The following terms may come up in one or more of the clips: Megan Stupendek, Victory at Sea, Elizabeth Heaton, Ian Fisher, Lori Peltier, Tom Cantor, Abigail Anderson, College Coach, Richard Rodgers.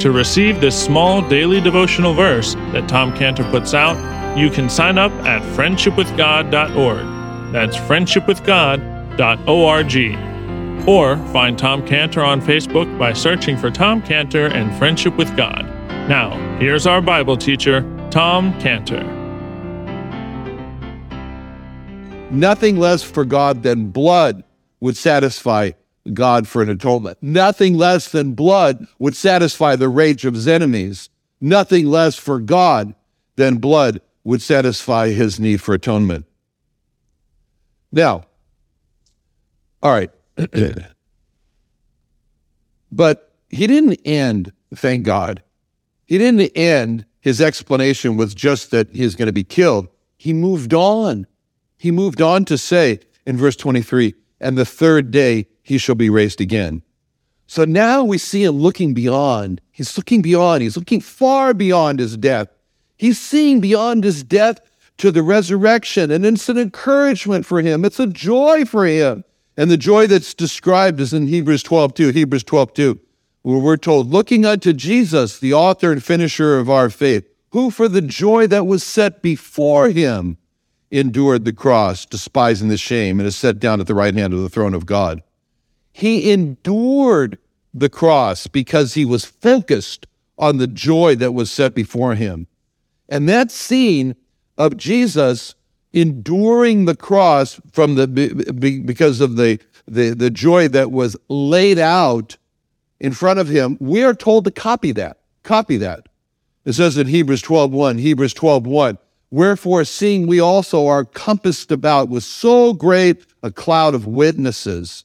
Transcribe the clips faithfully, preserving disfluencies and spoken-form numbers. To receive this small daily devotional verse that Tom Cantor puts out, you can sign up at friendship with god dot org. That's friendship with god dot org. Or find Tom Cantor on Facebook by searching for Tom Cantor and Friendship with God. Now, here's our Bible teacher, Tom Cantor. Nothing less for God than blood would satisfy God for an atonement. Nothing less than blood would satisfy the rage of his enemies. Nothing less for God than blood would satisfy his need for atonement. Now, all right, but he didn't end, thank God. He didn't end his explanation with just that he's going to be killed. He moved on. He moved on to say in verse twenty-three, and the third day he shall be raised again. So now we see him looking beyond. He's looking beyond. He's looking far beyond his death. He's seeing beyond his death to the resurrection, and it's an encouragement for him. It's a joy for him. And the joy that's described is in Hebrews twelve two, Hebrews twelve two. Where we're told, looking unto Jesus, the author and finisher of our faith, who for the joy that was set before him endured the cross, despising the shame, and is set down at the right hand of the throne of God. He endured the cross because he was focused on the joy that was set before him. And that scene of Jesus enduring the cross from the because of the, the, the joy that was laid out in front of him, we are told to copy that, copy that. It says in Hebrews twelve one, Hebrews twelve one, wherefore seeing we also are compassed about with so great a cloud of witnesses,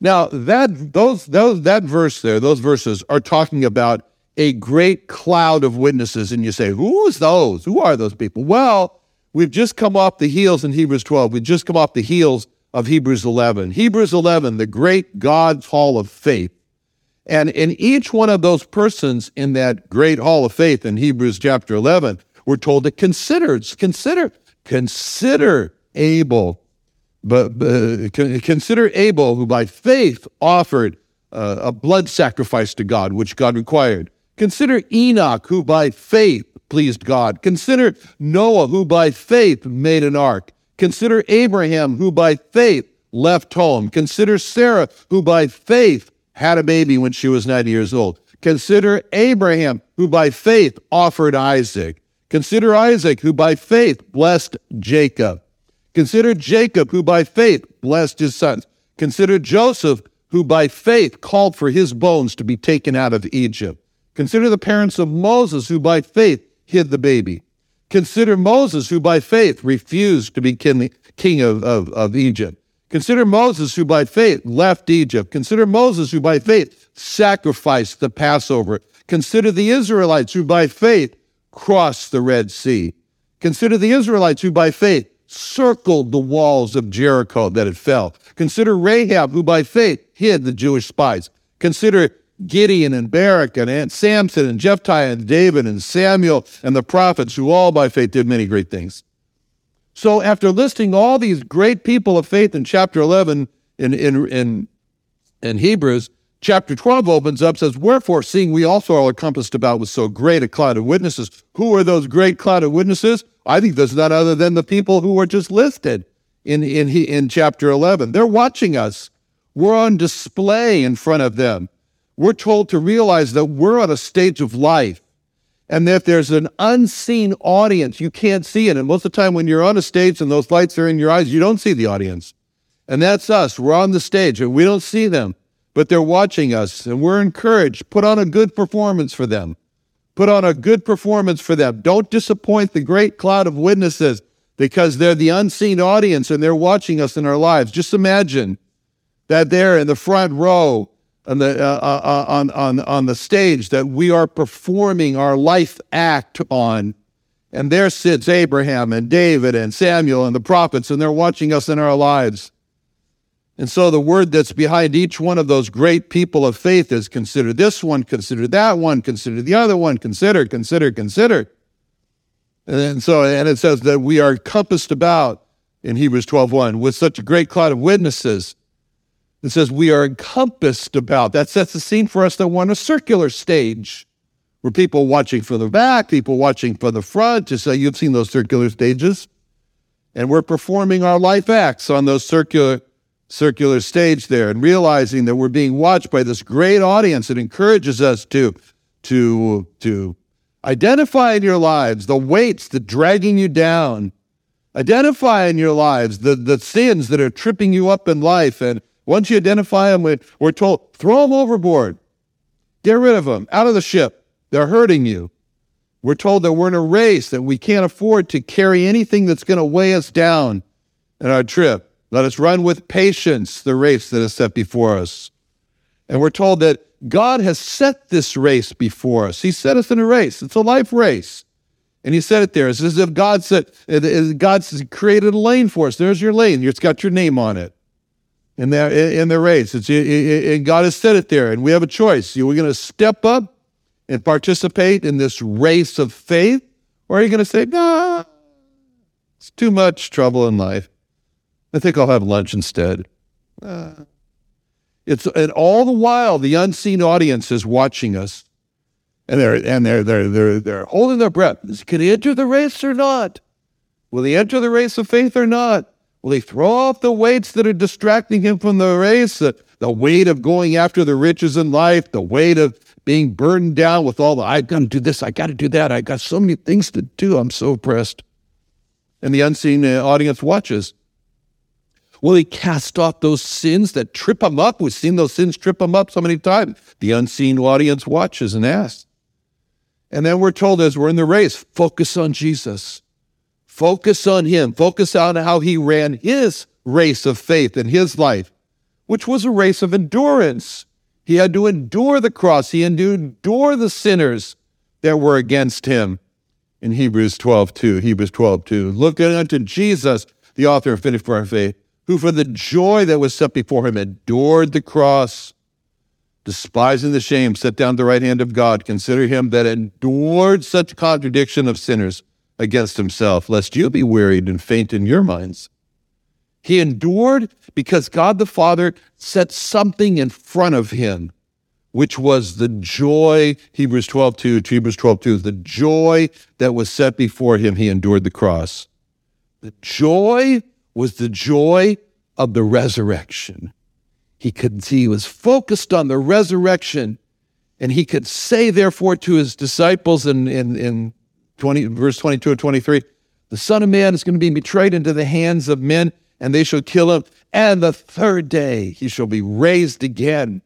Now, that those, those that verse there, those verses are talking about a great cloud of witnesses. And you say, who's those? Who are those people? Well, we've just come off the heels in Hebrews twelve. We've just come off the heels of Hebrews eleven. Hebrews eleven, the great God's hall of faith. And in each one of those persons in that great hall of faith in Hebrews chapter eleven, we're told to consider, consider, consider Abel, but, but consider Abel who by faith offered uh, a blood sacrifice to God, which God required. Consider Enoch who by faith pleased God. Consider Noah who by faith made an ark. Consider Abraham who by faith left home. Consider Sarah who by faith had a baby when she was ninety years old. Consider Abraham, who by faith offered Isaac. Consider Isaac, who by faith blessed Jacob. Consider Jacob, who by faith blessed his sons. Consider Joseph, who by faith called for his bones to be taken out of Egypt. Consider the parents of Moses, who by faith hid the baby. Consider Moses, who by faith refused to be king of, of, of Egypt. Consider Moses, who by faith left Egypt. Consider Moses, who by faith sacrificed the Passover. Consider the Israelites, who by faith crossed the Red Sea. Consider the Israelites, who by faith circled the walls of Jericho that had fell. Consider Rahab, who by faith hid the Jewish spies. Consider Gideon and Barak and Samson and Jephthah and David and Samuel and the prophets, who all by faith did many great things. So after listing all these great people of faith in chapter eleven in, in, in, in Hebrews, chapter twelve opens up, says, "Wherefore, seeing we also are compassed about with so great a cloud of witnesses." Who are those great cloud of witnesses? I think there's none other than the people who were just listed in, in, in chapter eleven. They're watching us. We're on display in front of them. We're told to realize that we're on a stage of life, and that there's an unseen audience. You can't see it. And most of the time when you're on a stage and those lights are in your eyes, you don't see the audience. And that's us. We're on the stage and we don't see them, but they're watching us, and we're encouraged. Put on a good performance for them. Put on a good performance for them. Don't disappoint the great cloud of witnesses, because they're the unseen audience and they're watching us in our lives. Just imagine that they're in the front row on the uh, uh, on on on the stage that we are performing our life act on, and there sits Abraham and David and Samuel and the prophets, and they're watching us in our lives. And so the word that's behind each one of those great people of faith is consider this one, consider that one, consider the other one, consider, consider, consider. And so, and it says that we are compassed about in Hebrews twelve one with such a great cloud of witnesses. It says we are encompassed about. That sets the scene for us that we're on a circular stage where people watching from the back, people watching from the front, just so you've seen those circular stages. And we're performing our life acts on those circular circular stage there, and realizing that we're being watched by this great audience. It encourages us to, to, to identify in your lives the weights that are dragging you down. Identify in your lives the, the sins that are tripping you up in life. And once you identify them, we're told, throw them overboard. Get rid of them. Out of the ship. They're hurting you. We're told that we're in a race, that we can't afford to carry anything that's going to weigh us down in our trip. Let us run with patience the race that is set before us. And we're told that God has set this race before us. He set us in a race. It's a life race. And he said it there. It's as if God said, God's created a lane for us. There's your lane. It's got your name on it. In the, in the race. It's, it, it, and God has set it there, and we have a choice. You're going to step up and participate in this race of faith, or are you going to say, nah, it's too much trouble in life. I think I'll have lunch instead. Uh, it's and all the while the unseen audience is watching us, and they're and they're they're they're they're holding their breath. Can he enter the race or not? Will he enter the race of faith or not? Will he throw off the weights that are distracting him from the race? The, the weight of going after the riches in life, the weight of being burdened down with all the, I've got to do this, I got to do that, I got so many things to do, I'm so oppressed. And the unseen audience watches. Will he cast off those sins that trip him up? We've seen those sins trip him up so many times. The unseen audience watches and asks. And then we're told as we're in the race, focus on Jesus. Focus on him. Focus on how he ran his race of faith in his life, which was a race of endurance. He had to endure the cross. He had to endure the sinners that were against him. In Hebrews twelve two, Hebrews twelve two, looking unto Jesus, the author and finisher of our faith, who for the joy that was set before him endured the cross, despising the shame, sat down at the right hand of God. Consider him that endured such contradiction of sinners against himself, lest you be wearied and faint in your minds. He endured because God the Father set something in front of him, which was the joy, Hebrews twelve two, Hebrews twelve two, the joy that was set before him, he endured the cross. The joy was the joy of the resurrection. He could, he was focused on the resurrection, and he could say, therefore, to his disciples in, in, in twenty, verse twenty-two and twenty-three, the Son of Man is going to be betrayed into the hands of men, and they shall kill him. And the third day he shall be raised again.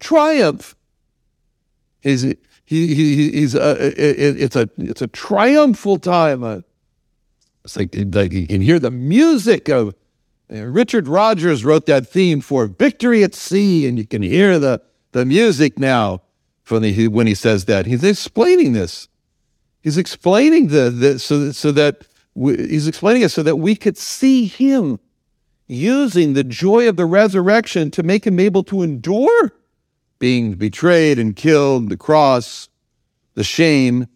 Triumph. He's, he, he, he's a, it, it's a it's a triumphal time. It's like, like you can hear the music of Richard Rodgers wrote that theme for Victory at Sea, and you can hear the, the music now from the, when he says that. He's explaining this. He's explaining the, the so, so that we, he's explaining it so that we could see him using the joy of the resurrection to make him able to endure being betrayed and killed, the cross, the shame.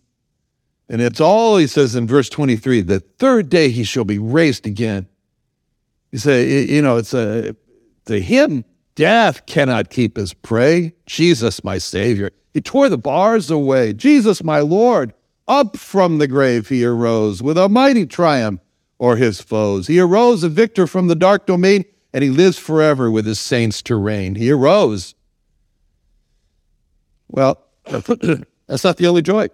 And it's all, he says in verse twenty-three, the third day he shall be raised again. You say, you know, it's a, to him, death cannot keep his prey. Jesus, my Savior. He tore the bars away. Jesus, my Lord. Up from the grave he arose with a mighty triumph o'er his foes. He arose a victor from the dark domain, and he lives forever with his saints to reign. He arose. Well, that's not the only joy.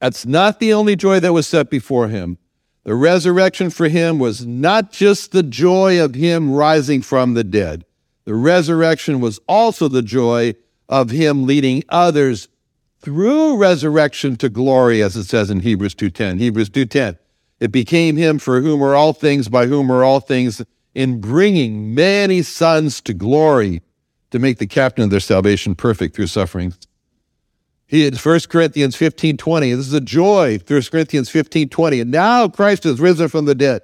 That's not the only joy that was set before him. The resurrection for him was not just the joy of him rising from the dead. The resurrection was also the joy of him leading others through resurrection to glory, as it says in Hebrews two ten. Hebrews two ten, it became him for whom are all things, by whom are all things, in bringing many sons to glory, to make the captain of their salvation perfect through sufferings. He had First Corinthians fifteen twenty. This is a joy, First Corinthians fifteen twenty. And now Christ is risen from the dead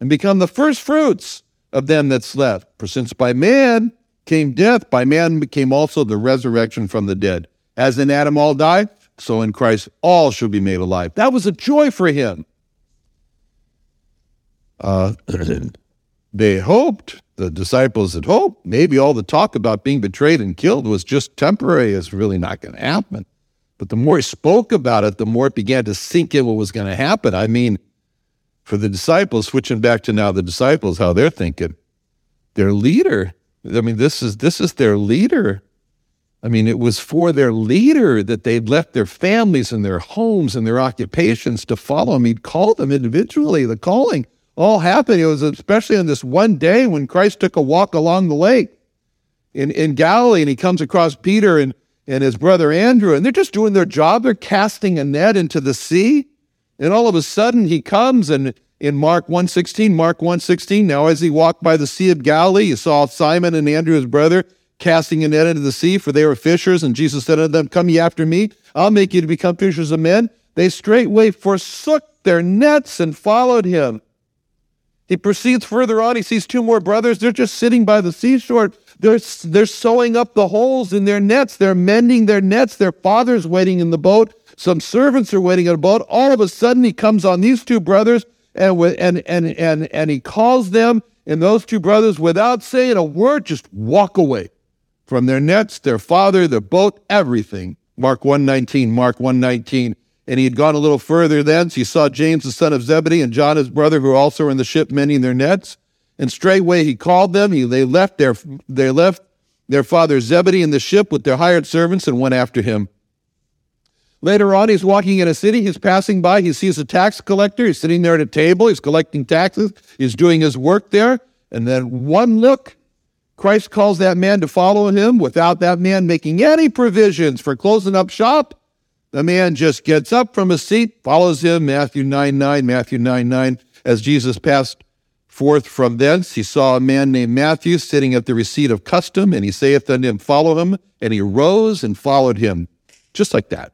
and become the first fruits of them that's left. For since by man came death, by man became also the resurrection from the dead. As in Adam all die, so in Christ all shall be made alive. That was a joy for him. Uh, they hoped, the disciples had hoped, maybe all the talk about being betrayed and killed was just temporary. It's really not going to happen. But the more he spoke about it, the more it began to sink in what was going to happen. I mean, for the disciples, switching back to now the disciples, how they're thinking, their leader. I mean, this is this is their leader. I mean, it was for their leader that they'd left their families and their homes and their occupations to follow him. He'd called them individually. The calling all happened. It was especially on this one day when Christ took a walk along the lake in, in Galilee, and he comes across Peter and and his brother Andrew, and they're just doing their job. They're casting a net into the sea, and all of a sudden he comes, and in Mark one sixteen, Mark one sixteen, now as he walked by the Sea of Galilee, he saw Simon and Andrew, his brother, casting a net into the sea, for they were fishers, and Jesus said unto them, come ye after me, I'll make you to become fishers of men. They straightway forsook their nets and followed him. He proceeds further on, he sees two more brothers, they're just sitting by the seashore. They're, they're sewing up the holes in their nets. They're mending their nets. Their father's waiting in the boat. Some servants are waiting in the boat. All of a sudden, he comes on these two brothers, and and and and and he calls them, and those two brothers, without saying a word, just walk away from their nets, their father, their boat, everything. Mark one nineteen, Mark one nineteen. And he had gone a little further thence. He saw James, the son of Zebedee, and John, his brother, who also were in the ship mending their nets. And straightway he called them. He, they left their they left their father Zebedee in the ship with their hired servants and went after him. Later on, he's walking in a city. He's passing by. He sees a tax collector. He's sitting there at a table. He's collecting taxes. He's doing his work there. And then one look, Christ calls that man to follow him without that man making any provisions for closing up shop. The man just gets up from his seat, follows him, Matthew nine nine, Matthew nine nine, as Jesus passed forth from thence, he saw a man named Matthew sitting at the receipt of custom, and he saith unto him, follow him. And he rose and followed him, just like that.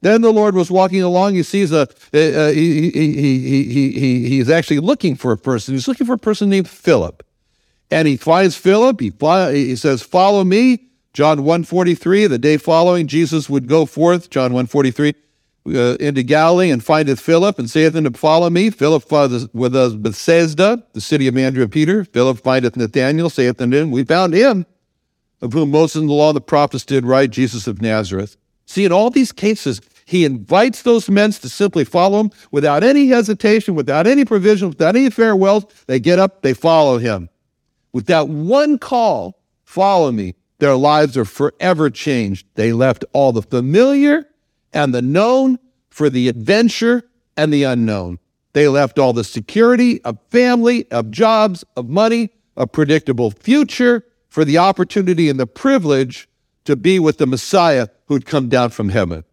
Then the Lord was walking along. He sees a, uh, he, he, he, he, he, he is actually looking for a person. He's looking for a person named Philip. And he finds Philip. He, he says, follow me. John one forty-three, the day following, Jesus would go forth, John one forty-three. Uh, into Galilee, and findeth Philip, and saith unto him, follow me. Philip followeth with us Bethsaida, the city of Andrew and Peter. Philip findeth Nathanael, saith unto him, we found him, of whom Moses and the law and the prophets did write, Jesus of Nazareth. See, in all these cases, he invites those men to simply follow him without any hesitation, without any provision, without any farewells. They get up, they follow him. With that one call, follow me, their lives are forever changed. They left all the familiar and the known for the adventure and the unknown. They left all the security of family, of jobs, of money, a predictable future for the opportunity and the privilege to be with the Messiah who'd come down from heaven.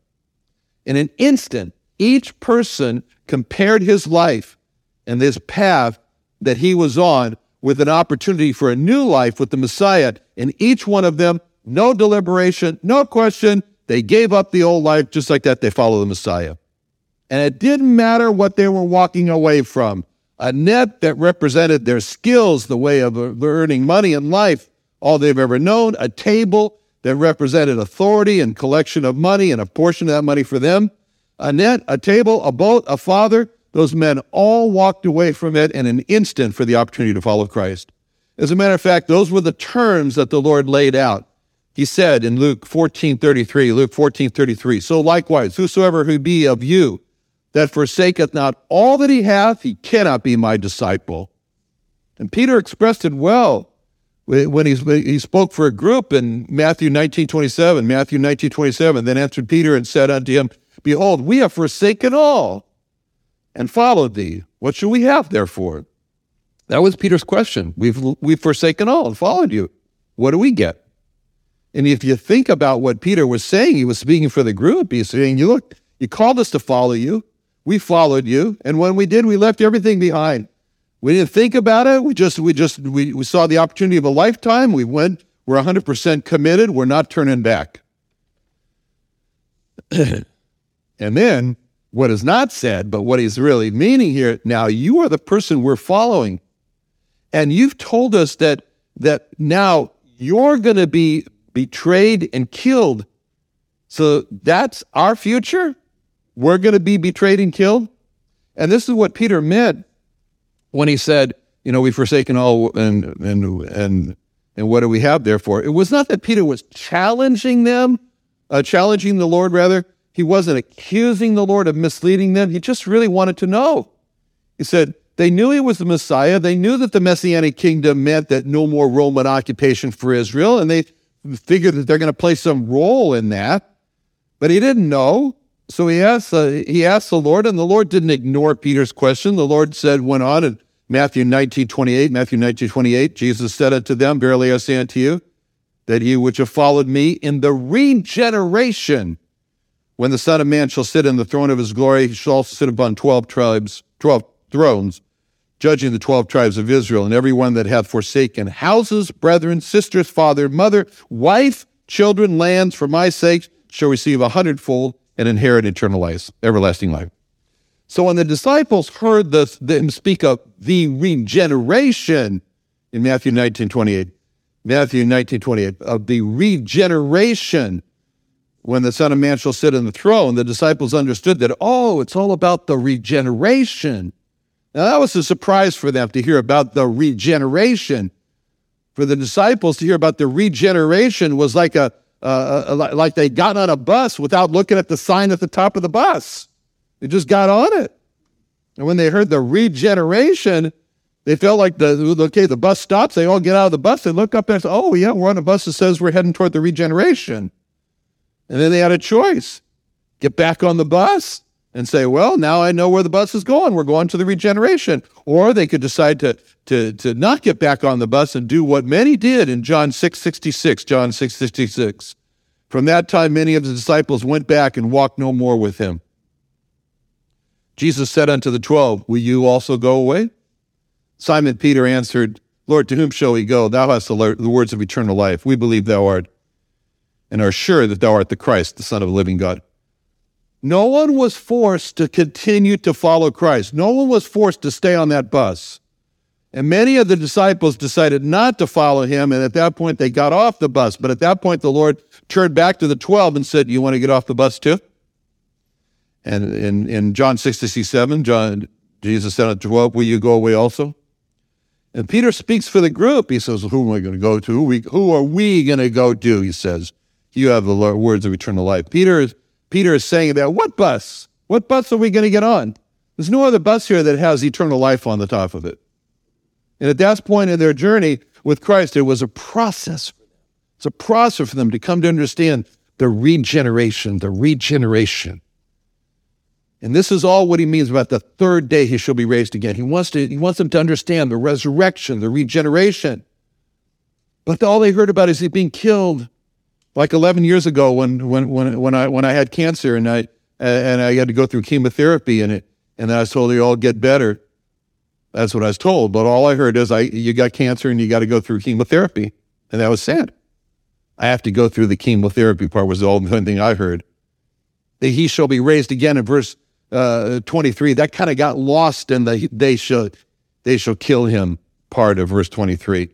In an instant, each person compared his life and his path that he was on with an opportunity for a new life with the Messiah. And each one of them, no deliberation, no question, they gave up the old life just like that. They follow the Messiah. And it didn't matter what they were walking away from. A net that represented their skills, the way of earning money and life, all they've ever known. A table that represented authority and collection of money and a portion of that money for them. A net, a table, a boat, a father. Those men all walked away from it in an instant for the opportunity to follow Christ. As a matter of fact, those were the terms that the Lord laid out. He said in Luke fourteen thirty-three, Luke fourteen thirty-three, so likewise, whosoever who be of you that forsaketh not all that he hath, he cannot be my disciple. And Peter expressed it well when he, he spoke for a group in Matthew nineteen twenty-seven. Matthew nineteen twenty-seven, then answered Peter and said unto him, behold, we have forsaken all and followed thee. What shall we have therefore? That was Peter's question. We've, we've forsaken all and followed you. What do we get? And if you think about what Peter was saying, he was speaking for the group. He's saying, you look, you called us to follow you. We followed you. And when we did, we left everything behind. We didn't think about it. We just, we just, we, we saw the opportunity of a lifetime. We went, we're one hundred percent committed. We're not turning back. And then what is not said, but what he's really meaning here, now you are the person we're following. And you've told us that, that now you're going to be betrayed and killed. So that's our future? We're going to be betrayed and killed? And this is what Peter meant when he said, you know, we've forsaken all, and and and and what do we have therefore? It was not that Peter was challenging them, uh, challenging the Lord rather. He wasn't accusing the Lord of misleading them. He just really wanted to know. He said, they knew he was the Messiah. They knew that the Messianic kingdom meant that no more Roman occupation for Israel, and they figured that they're going to play some role in that. But he didn't know, so he asked, uh, he asked the Lord, and the Lord didn't ignore Peter's question. The Lord said, went on in Matthew nineteen twenty-eight, Matthew nineteen twenty-eight, Jesus said unto them, verily I say unto you, that ye which have followed me in the regeneration, when the Son of Man shall sit in the throne of his glory, he shall also sit upon twelve tribes, twelve thrones, judging the twelve tribes of Israel, and every one that hath forsaken houses, brethren, sisters, father, mother, wife, children, lands, for my sake, shall receive a hundredfold and inherit eternal life, everlasting life. So when the disciples heard this, them speak of the regeneration in Matthew nineteen twenty-eight, Matthew nineteen twenty-eight, of the regeneration, when the Son of Man shall sit on the throne, the disciples understood that, oh, it's all about the regeneration. Now that was a surprise for them to hear about the regeneration. For the disciples to hear about the regeneration was like a Uh, uh, like they'd gotten on a bus without looking at the sign at the top of the bus. They just got on it. And when they heard the regeneration, they felt like, the okay, the bus stops, they all get out of the bus, they look up and say, oh yeah, we're on a bus that says we're heading toward the regeneration. And then they had a choice. Get back on the bus and say, well, now I know where the bus is going. We're going to the regeneration. Or they could decide to to to not get back on the bus and do what many did in John six sixty-six, John six sixty-six. From that time, many of the disciples went back and walked no more with him. Jesus said unto the twelve, will you also go away? Simon Peter answered, Lord, to whom shall we go? Thou hast the words of eternal life. We believe thou art, and are sure that thou art the Christ, the Son of the living God. No one was forced to continue to follow Christ. No one was forced to stay on that bus. And many of the disciples decided not to follow him, and at that point they got off the bus. But at that point the Lord turned back to the twelve and said, you want to get off the bus too? And in, in John six sixty-seven, John, Jesus said unto the twelve, will you go away also? And Peter speaks for the group. He says, who am I going to go to? Who, we, who are we going to go to? He says, you have the words of eternal life. Peter is Peter is saying about what bus? What bus are we going to get on? There's no other bus here that has eternal life on the top of it. And at that point in their journey with Christ, it was a process for them. It's a process for them to come to understand the regeneration, the regeneration. And this is all what he means about the third day he shall be raised again. He wants to, he wants them to understand the resurrection, the regeneration. But all they heard about is he being killed. Like eleven years ago, when when when when I when I had cancer and I and I had to go through chemotherapy and it and I was told you all get better. That's what I was told. But all I heard is, I, you got cancer and you got to go through chemotherapy. And that was sad. I have to go through the chemotherapy part was the only thing I heard. That he shall be raised again in verse uh, twenty-three. That kind of got lost in the they shall, they shall kill him part of verse twenty-three.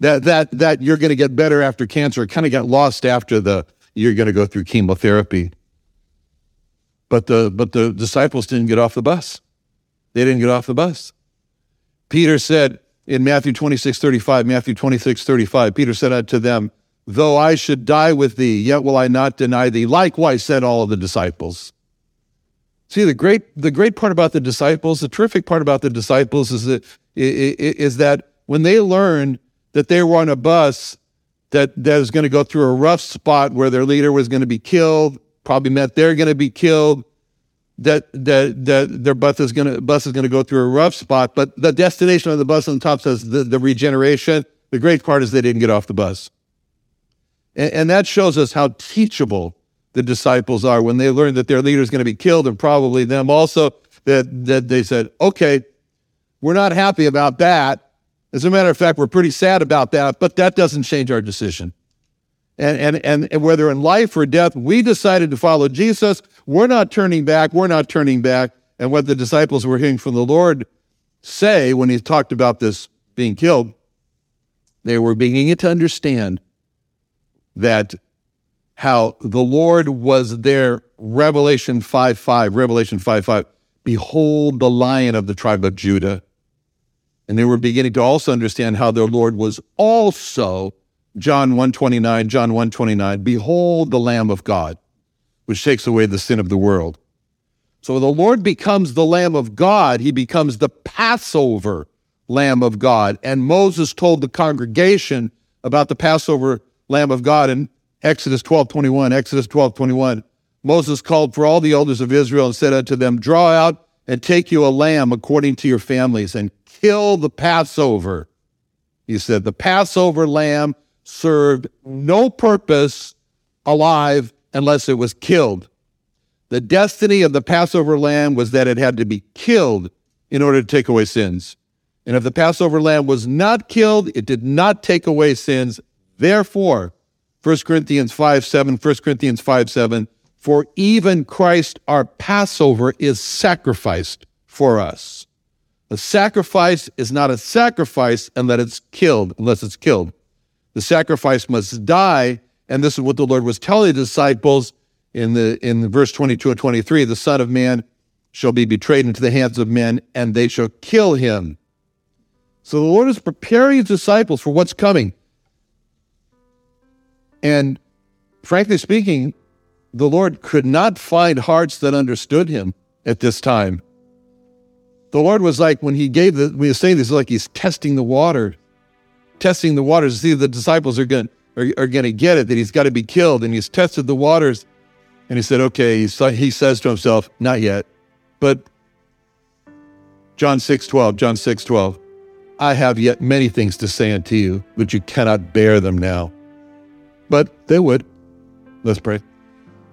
That that that you're going to get better after cancer kind of got lost after the you're going to go through chemotherapy. But the but the disciples didn't get off the bus. They didn't get off the bus. Peter said in Matthew twenty-six thirty-five, Matthew twenty-six thirty-five, Peter said unto them, "Though I should die with thee, yet will I not deny thee." Likewise said all of the disciples. See, the great the great part about the disciples, the terrific part about the disciples is that is that when they learned that they were on a bus that, that was going to go through a rough spot where their leader was going to be killed, probably meant they're going to be killed, that that that their bus is going to bus is going to go through a rough spot, but the destination of the bus on the top says the, the regeneration. The great part is they didn't get off the bus. And, and that shows us how teachable the disciples are when they learn that their leader is going to be killed and probably them also, that, that they said, okay, we're not happy about that. As a matter of fact, we're pretty sad about that, but that doesn't change our decision. And, and and and whether in life or death, we decided to follow Jesus. We're not turning back. We're not turning back. And what the disciples were hearing from the Lord say when he talked about this being killed, they were beginning to understand that how the Lord was there. Revelation five five, Revelation five five, behold the Lion of the tribe of Judah. And they were beginning to also understand how their Lord was also, John one twenty-nine, John one twenty-nine, behold the Lamb of God, which takes away the sin of the world. So the Lord becomes the Lamb of God. He becomes the Passover Lamb of God. And Moses told the congregation about the Passover Lamb of God in Exodus twelve twenty-one, Exodus twelve twenty-one. Moses called for all the elders of Israel and said unto them, draw out and take you a lamb according to your families and kill the Passover. He said, the Passover lamb served no purpose alive unless it was killed. The destiny of the Passover lamb was that it had to be killed in order to take away sins. And if the Passover lamb was not killed, it did not take away sins. Therefore, First Corinthians five seven, First Corinthians five seven, for even Christ, our Passover, is sacrificed for us. A sacrifice is not a sacrifice unless it's killed, unless it's killed. The sacrifice must die, and this is what the Lord was telling the disciples in the in the verse twenty-two and twenty-three, the Son of Man shall be betrayed into the hands of men, and they shall kill him. So the Lord is preparing his disciples for what's coming. And frankly speaking, the Lord could not find hearts that understood him at this time. The Lord was like, when he gave the, when he was saying this, like he's testing the water, testing the waters to see if the disciples are going are, are going to get it, that he's got to be killed. And he's tested the waters. And he said, okay, he, he says to himself, not yet. But John six twelve, John six twelve, I have yet many things to say unto you, but you cannot bear them now. But they would. Let's pray.